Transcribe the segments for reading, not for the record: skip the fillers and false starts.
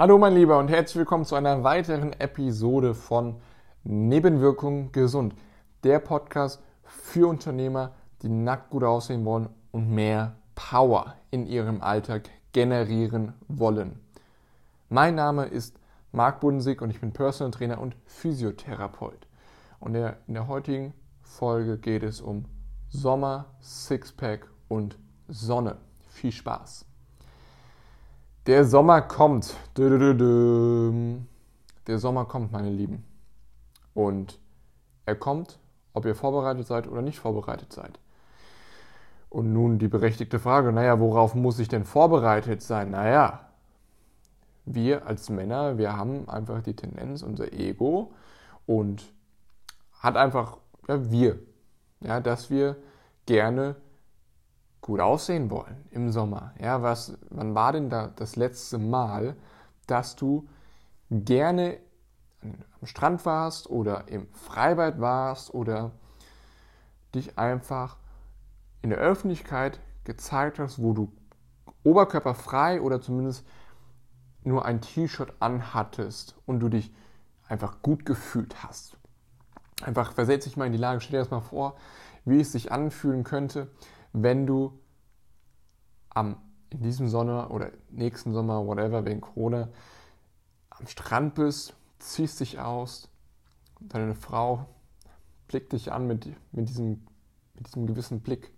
Hallo mein Lieber und herzlich willkommen zu einer weiteren Episode von Nebenwirkungen gesund. Der Podcast für Unternehmer, die nackt gut aussehen wollen und mehr Power in ihrem Alltag generieren wollen. Mein Name ist Marc Bodensig und ich bin Personal Trainer und Physiotherapeut. Und in der heutigen Folge geht es um Sommer, Sixpack und Sonne. Viel Spaß! Der Sommer kommt. Der Sommer kommt, meine Lieben. Und er kommt, ob ihr vorbereitet seid oder nicht vorbereitet seid. Und nun die berechtigte Frage, worauf muss ich denn vorbereitet sein? Wir als Männer, wir haben einfach die Tendenz, unser Ego und hat einfach, dass wir gerne gut aussehen wollen im Sommer. Wann war denn da das letzte Mal, dass du gerne am Strand warst oder im Freibad warst oder dich einfach in der Öffentlichkeit gezeigt hast, wo du oberkörperfrei oder zumindest nur ein T-Shirt anhattest und du dich einfach gut gefühlt hast? Einfach versetz dich mal in die Lage, stell dir das mal vor, wie es sich anfühlen könnte, wenn du in diesem Sommer oder nächsten Sommer, whatever, wegen Corona, am Strand bist, ziehst dich aus, deine Frau blickt dich an mit diesem gewissen Blick,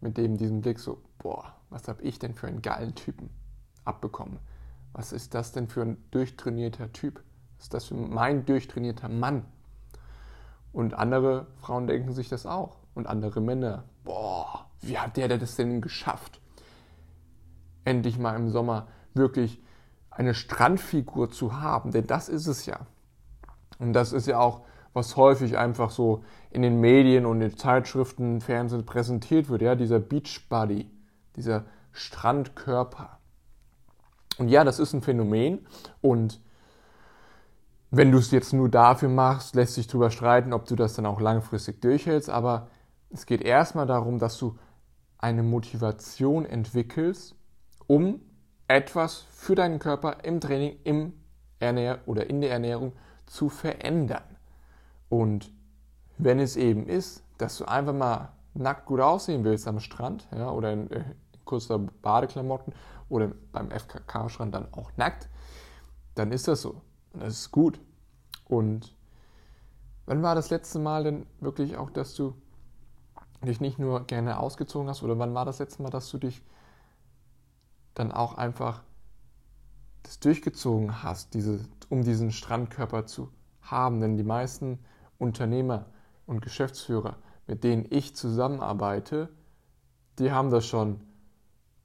mit diesem Blick so, was habe ich denn für einen geilen Typen abbekommen? Was ist das denn für ein durchtrainierter Typ? Was ist das für mein durchtrainierter Mann? Und andere Frauen denken sich das auch. Und andere Männer, wie hat der das denn geschafft? Endlich mal im Sommer wirklich eine Strandfigur zu haben, denn das ist es ja. Und das ist ja auch, was häufig einfach so in den Medien und in Zeitschriften, Fernsehen präsentiert wird, dieser Beachbody, dieser Strandkörper. Und ja, das ist ein Phänomen und wenn du es jetzt nur dafür machst, lässt sich drüber streiten, ob du das dann auch langfristig durchhältst, aber es geht erstmal darum, dass du eine Motivation entwickelst, um etwas für deinen Körper im Training, in der Ernährung zu verändern. Und wenn es eben ist, dass du einfach mal nackt gut aussehen willst am Strand, oder in kurzer Badeklamotten oder beim FKK-Strand dann auch nackt, dann ist das so. Und das ist gut. Und wann war das letzte Mal denn wirklich auch, dass du dich nicht nur gerne ausgezogen hast, oder wann war das letzte Mal, dass du dich dann auch einfach das durchgezogen hast, um diesen Strandkörper zu haben? Denn die meisten Unternehmer und Geschäftsführer, mit denen ich zusammenarbeite, die haben das schon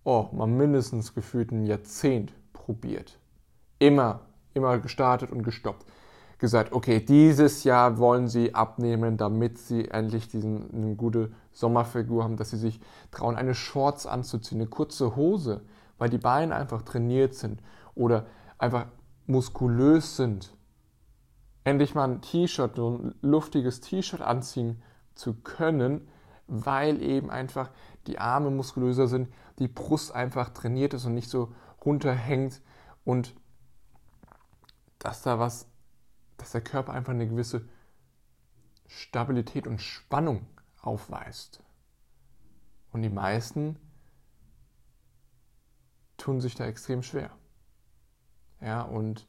mal mindestens gefühlt ein Jahrzehnt probiert. Immer gestartet und gestoppt. Gesagt, okay, dieses Jahr wollen sie abnehmen, damit sie endlich eine gute Sommerfigur haben, dass sie sich trauen, eine Shorts anzuziehen, eine kurze Hose, weil die Beine einfach trainiert sind oder einfach muskulös sind. Endlich mal ein T-Shirt, so ein luftiges T-Shirt anziehen zu können, weil eben einfach die Arme muskulöser sind, die Brust einfach trainiert ist und nicht so runterhängt und dass der Körper einfach eine gewisse Stabilität und Spannung aufweist. Und die meisten tun sich da extrem schwer. Und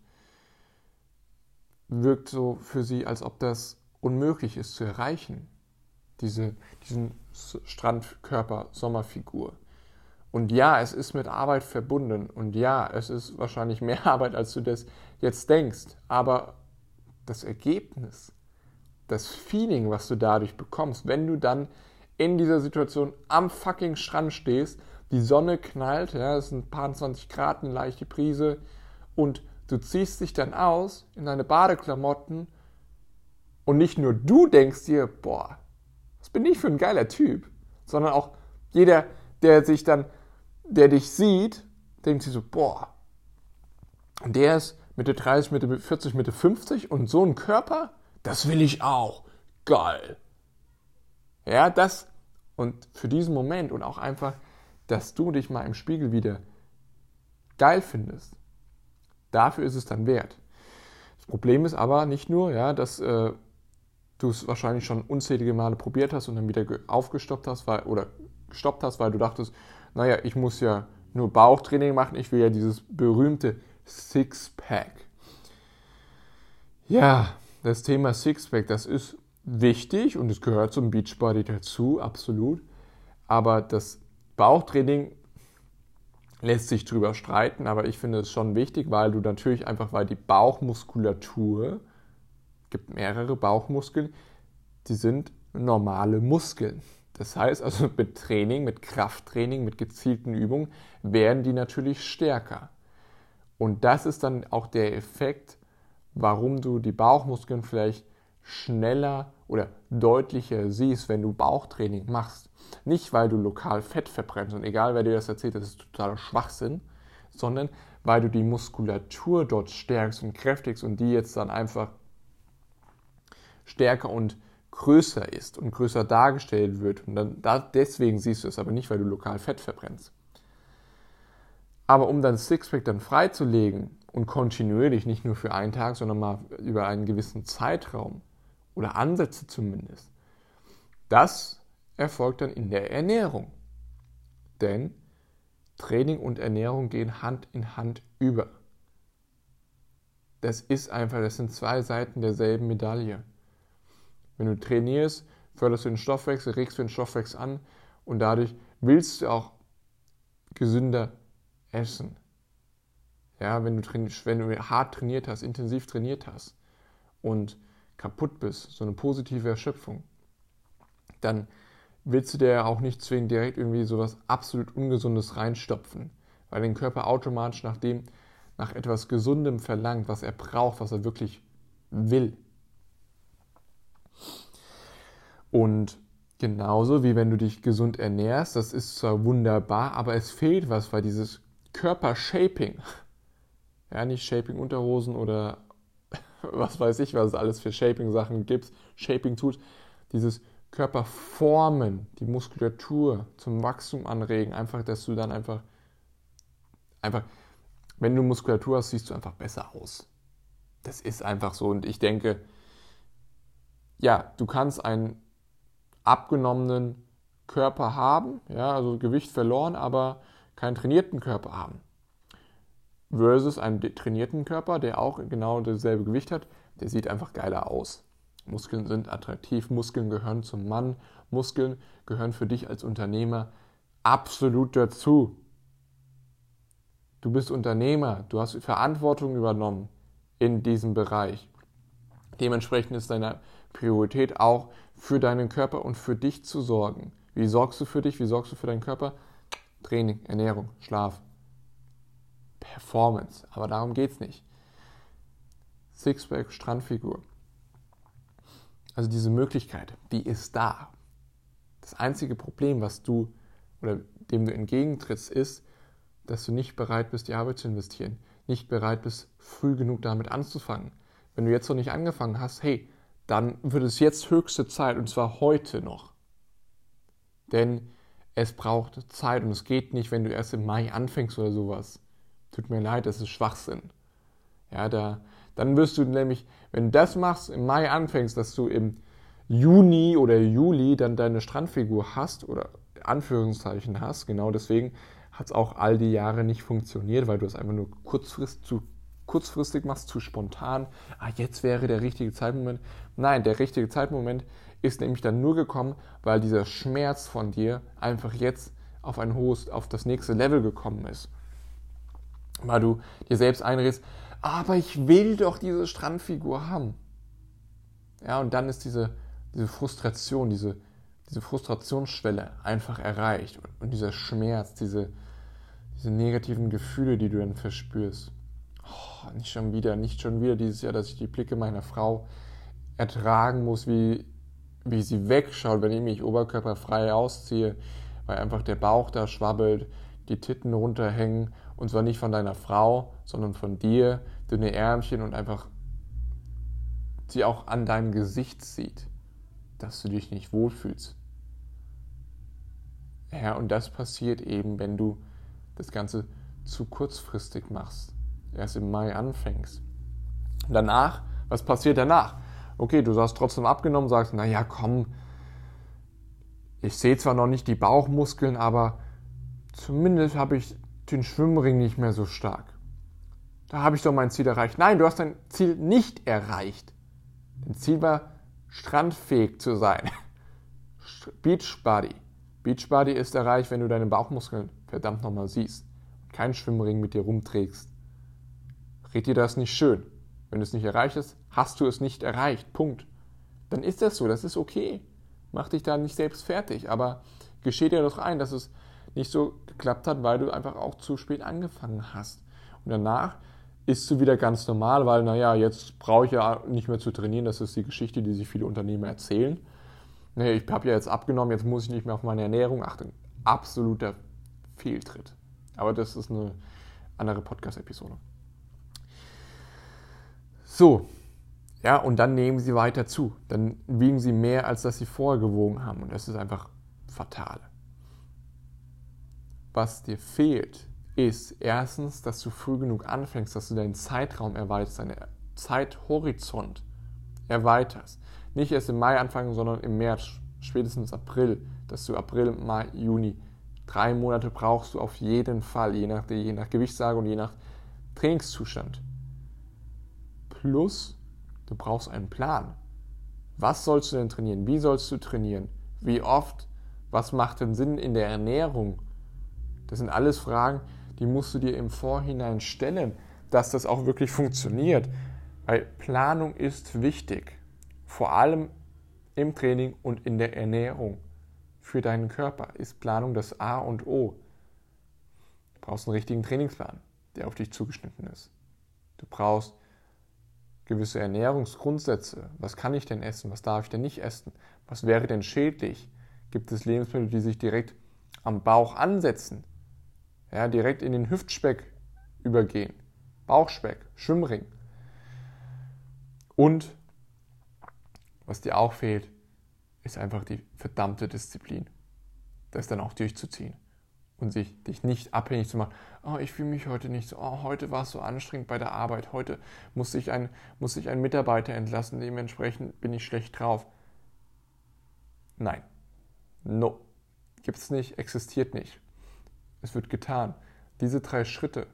wirkt so für sie, als ob das unmöglich ist zu erreichen, diesen Strandkörper, Sommerfigur. Und ja, es ist mit Arbeit verbunden. Und ja, es ist wahrscheinlich mehr Arbeit, als du das jetzt denkst. Aber das Ergebnis, das Feeling, was du dadurch bekommst, wenn du dann in dieser Situation am fucking Strand stehst, die Sonne knallt, es sind ein paar 20 Grad, eine leichte Brise und du ziehst dich dann aus in deine Badeklamotten und nicht nur du denkst dir, was bin ich für ein geiler Typ, sondern auch jeder, der dich sieht, denkt sich so, und der ist Mitte 30, Mitte 40, Mitte 50 und so ein Körper, das will ich auch. Geil. Und für diesen Moment und auch einfach, dass du dich mal im Spiegel wieder geil findest, Dafür ist es dann wert. Das Problem ist aber nicht nur, ja, dass du es wahrscheinlich schon unzählige Male probiert hast und dann wieder aufgestoppt hast weil du dachtest, naja, ich muss ja nur Bauchtraining machen, ich will ja dieses berühmte Sixpack. Ja, das Thema Sixpack, das ist wichtig und es gehört zum Beachbody dazu, absolut. Aber das Bauchtraining lässt sich drüber streiten, aber ich finde es schon wichtig, weil die Bauchmuskulatur, es gibt mehrere Bauchmuskeln, die sind normale Muskeln. Das heißt also, mit Training, mit Krafttraining, mit gezielten Übungen werden die natürlich stärker. Und das ist dann auch der Effekt, warum du die Bauchmuskeln vielleicht schneller oder deutlicher siehst, wenn du Bauchtraining machst. Nicht, weil du lokal Fett verbrennst und egal, wer dir das erzählt, das ist totaler Schwachsinn, sondern weil du die Muskulatur dort stärkst und kräftigst und die jetzt dann einfach stärker und größer ist und größer dargestellt wird. Und dann deswegen siehst du es, aber nicht, weil du lokal Fett verbrennst. Aber um dein Sixpack dann freizulegen und kontinuierlich, nicht nur für einen Tag, sondern mal über einen gewissen Zeitraum oder Ansätze zumindest, das erfolgt dann in der Ernährung. Denn Training und Ernährung gehen Hand in Hand über. Das sind zwei Seiten derselben Medaille. Wenn du trainierst, förderst du den Stoffwechsel, regst du den Stoffwechsel an und dadurch willst du auch gesünder essen. Ja, wenn du hart trainiert hast, intensiv trainiert hast und kaputt bist, so eine positive Erschöpfung, dann willst du dir ja auch nicht zwingend direkt irgendwie sowas absolut Ungesundes reinstopfen, weil dein Körper automatisch nach etwas Gesundem verlangt, was er braucht, was er wirklich will. Und genauso wie wenn du dich gesund ernährst, das ist zwar wunderbar, aber es fehlt was, weil dieses Körpershaping, ja, nicht Shaping Unterhosen oder was weiß ich, was es alles für Shaping-Sachen gibt, Shaping-Tools, dieses Körperformen, die Muskulatur zum Wachstum anregen, einfach, dass du dann einfach, wenn du Muskulatur hast, siehst du einfach besser aus. Das ist einfach so und ich denke, ja, du kannst einen abgenommenen Körper haben, ja, also Gewicht verloren, aber keinen trainierten Körper haben. Versus einen trainierten Körper, der auch genau dasselbe Gewicht hat, der sieht einfach geiler aus. Muskeln sind attraktiv, Muskeln gehören zum Mann, Muskeln gehören für dich als Unternehmer absolut dazu. Du bist Unternehmer, du hast Verantwortung übernommen in diesem Bereich. Dementsprechend ist deine Priorität auch, für deinen Körper und für dich zu sorgen. Wie sorgst du für dich, wie sorgst du für deinen Körper? Training, Ernährung, Schlaf, Performance. Aber darum geht es nicht. Sixpack, Strandfigur. Also diese Möglichkeit, die ist da. Das einzige Problem, dem du entgegentrittst, ist, dass du nicht bereit bist, die Arbeit zu investieren. Nicht bereit bist, früh genug damit anzufangen. Wenn du jetzt noch nicht angefangen hast, hey, dann wird es jetzt höchste Zeit, und zwar heute noch. Denn es braucht Zeit und es geht nicht, wenn du erst im Mai anfängst oder sowas. Tut mir leid, das ist Schwachsinn. Ja, dann wirst du nämlich, wenn du das machst, im Mai anfängst, dass du im Juni oder Juli dann deine Strandfigur hast oder Anführungszeichen hast. Genau deswegen hat es auch all die Jahre nicht funktioniert, weil du es einfach nur kurzfristig machst, zu spontan, jetzt wäre der richtige Zeitmoment. Nein, der richtige Zeitmoment ist nämlich dann nur gekommen, weil dieser Schmerz von dir einfach jetzt auf das nächste Level gekommen ist. Weil du dir selbst einredest, aber ich will doch diese Strandfigur haben. Ja, und dann ist diese Frustration, diese Frustrationsschwelle einfach erreicht und dieser Schmerz, diese negativen Gefühle, die du dann verspürst. Oh, nicht schon wieder dieses Jahr, dass ich die Blicke meiner Frau ertragen muss, wie sie wegschaut, wenn ich mich oberkörperfrei ausziehe, weil einfach der Bauch da schwabbelt, die Titten runterhängen und zwar nicht von deiner Frau, sondern von dir, dünne Ärmchen und einfach sie auch an deinem Gesicht sieht, dass du dich nicht wohlfühlst. Ja, und das passiert eben, wenn du das Ganze zu kurzfristig machst. erst im Mai anfängst. Danach, was passiert danach? Okay, du hast trotzdem abgenommen, sagst, naja, komm, ich sehe zwar noch nicht die Bauchmuskeln, aber zumindest habe ich den Schwimmring nicht mehr so stark. Da habe ich doch mein Ziel erreicht. Nein, du hast dein Ziel nicht erreicht. Dein Ziel war, strandfähig zu sein. Beachbody. Beachbody ist erreicht, wenn du deine Bauchmuskeln verdammt nochmal siehst und keinen Schwimmring mit dir rumträgst. Red dir das nicht schön. Wenn du es nicht erreicht hast, hast du es nicht erreicht. Punkt. Dann ist das so, das ist okay. Mach dich da nicht selbst fertig, aber gesteh dir doch ein, dass es nicht so geklappt hat, weil du einfach auch zu spät angefangen hast. Und danach ist es wieder ganz normal, weil, naja, jetzt brauche ich ja nicht mehr zu trainieren. Das ist die Geschichte, die sich viele Unternehmer erzählen. Naja, ich habe ja jetzt abgenommen, jetzt muss ich nicht mehr auf meine Ernährung achten. Absoluter Fehltritt. Aber das ist eine andere Podcast-Episode. So, ja, und dann nehmen sie weiter zu. Dann wiegen sie mehr, als dass sie vorher gewogen haben. Und das ist einfach fatal. Was dir fehlt, ist erstens, dass du früh genug anfängst, dass du deinen Zeitraum erweiterst, deinen Zeithorizont erweiterst. Nicht erst im Mai anfangen, sondern im März, spätestens April, dass du April, Mai, Juni, 3 Monate brauchst du auf jeden Fall, je nach Gewichtslage und je nach Trainingszustand. Plus, du brauchst einen Plan. Was sollst du denn trainieren? Wie sollst du trainieren? Wie oft? Was macht denn Sinn in der Ernährung? Das sind alles Fragen, die musst du dir im Vorhinein stellen, dass das auch wirklich funktioniert. Weil Planung ist wichtig, vor allem im Training und in der Ernährung. Für deinen Körper ist Planung das A und O. Du brauchst einen richtigen Trainingsplan, der auf dich zugeschnitten ist. Du brauchst gewisse Ernährungsgrundsätze. Was kann ich denn essen? Was darf ich denn nicht essen? Was wäre denn schädlich? Gibt es Lebensmittel, die sich direkt am Bauch ansetzen? Ja, direkt in den Hüftspeck übergehen, Bauchspeck, Schwimmring. Und was dir auch fehlt, ist einfach die verdammte Disziplin, das dann auch durchzuziehen und dich nicht abhängig zu machen. Oh, ich fühle mich heute nicht so, oh, heute war es so anstrengend bei der Arbeit, heute muss ich einen Mitarbeiter entlassen, dementsprechend bin ich schlecht drauf. Nein, no, gibt's nicht, existiert nicht. Es wird getan. Diese 3 Schritte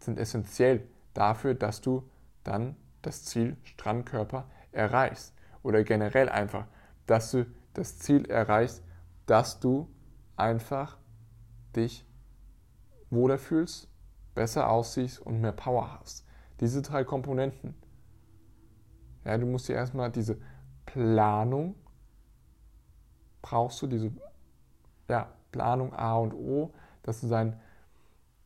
sind essentiell dafür, dass du dann das Ziel Strandkörper erreichst. Oder generell einfach, dass du das Ziel erreichst, dass du einfach dich wohler fühlst, besser aussiehst und mehr Power hast. Diese 3 Komponenten. Ja, du musst dir erstmal diese Planung, brauchst du diese, ja, Planung A und O, dass du deinen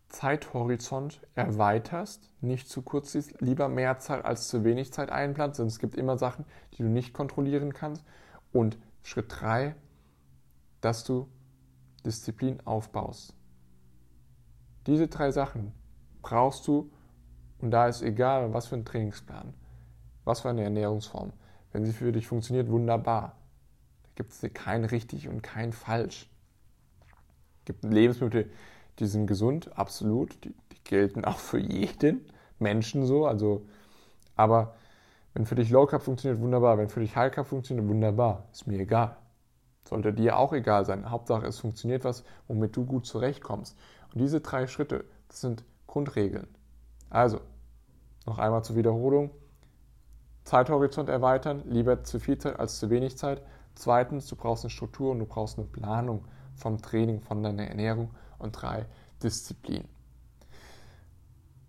Zeithorizont erweiterst, nicht zu kurz siehst, lieber mehr Zeit als zu wenig Zeit einplanst, denn es gibt immer Sachen, die du nicht kontrollieren kannst. Und Schritt 3, dass du Disziplin aufbaust. Diese 3 Sachen brauchst du, und da ist egal, was für ein Trainingsplan, was für eine Ernährungsform. Wenn sie für dich funktioniert, wunderbar. Da gibt es kein richtig und kein falsch. Es gibt Lebensmittel, die sind gesund, absolut, die gelten auch für jeden Menschen so, also, aber wenn für dich Low Carb funktioniert, wunderbar, wenn für dich High Carb funktioniert, wunderbar, ist mir egal. Sollte dir auch egal sein, Hauptsache es funktioniert was, womit du gut zurechtkommst. Und diese 3 Schritte, das sind Grundregeln. Also, noch einmal zur Wiederholung, Zeithorizont erweitern, lieber zu viel Zeit als zu wenig Zeit. Zweitens, du brauchst eine Struktur und du brauchst eine Planung vom Training, von deiner Ernährung. Und 3, Disziplin.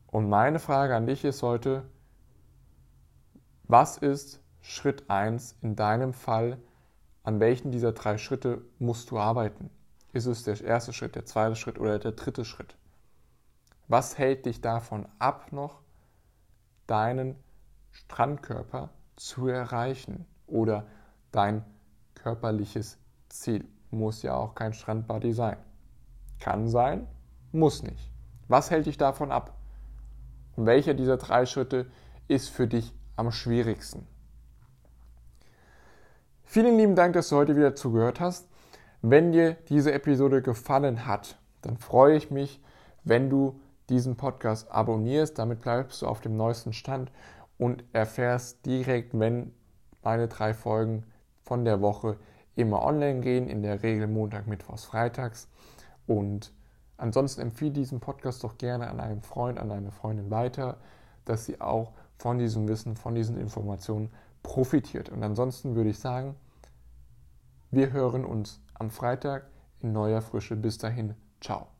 Und meine Frage an dich ist heute, was ist Schritt 1 in deinem Fall? An welchen dieser 3 Schritte musst du arbeiten? Ist es der erste Schritt, der zweite Schritt oder der dritte Schritt? Was hält dich davon ab, noch deinen Strandkörper zu erreichen? Oder dein körperliches Ziel? Muss ja auch kein Strandbody sein. Kann sein, muss nicht. Was hält dich davon ab? Und welcher dieser 3 Schritte ist für dich am schwierigsten? Vielen lieben Dank, dass du heute wieder zugehört hast. Wenn dir diese Episode gefallen hat, dann freue ich mich, wenn du diesen Podcast abonnierst. Damit bleibst du auf dem neuesten Stand und erfährst direkt, wenn meine 3 Folgen von der Woche immer online gehen, in der Regel Montag, Mittwochs, Freitags. Und ansonsten empfehle diesen Podcast doch gerne an einen Freund, an eine Freundin weiter, dass sie auch von diesem Wissen, von diesen Informationen profitiert. Und ansonsten würde ich sagen, wir hören uns am Freitag in neuer Frische. Bis dahin, ciao.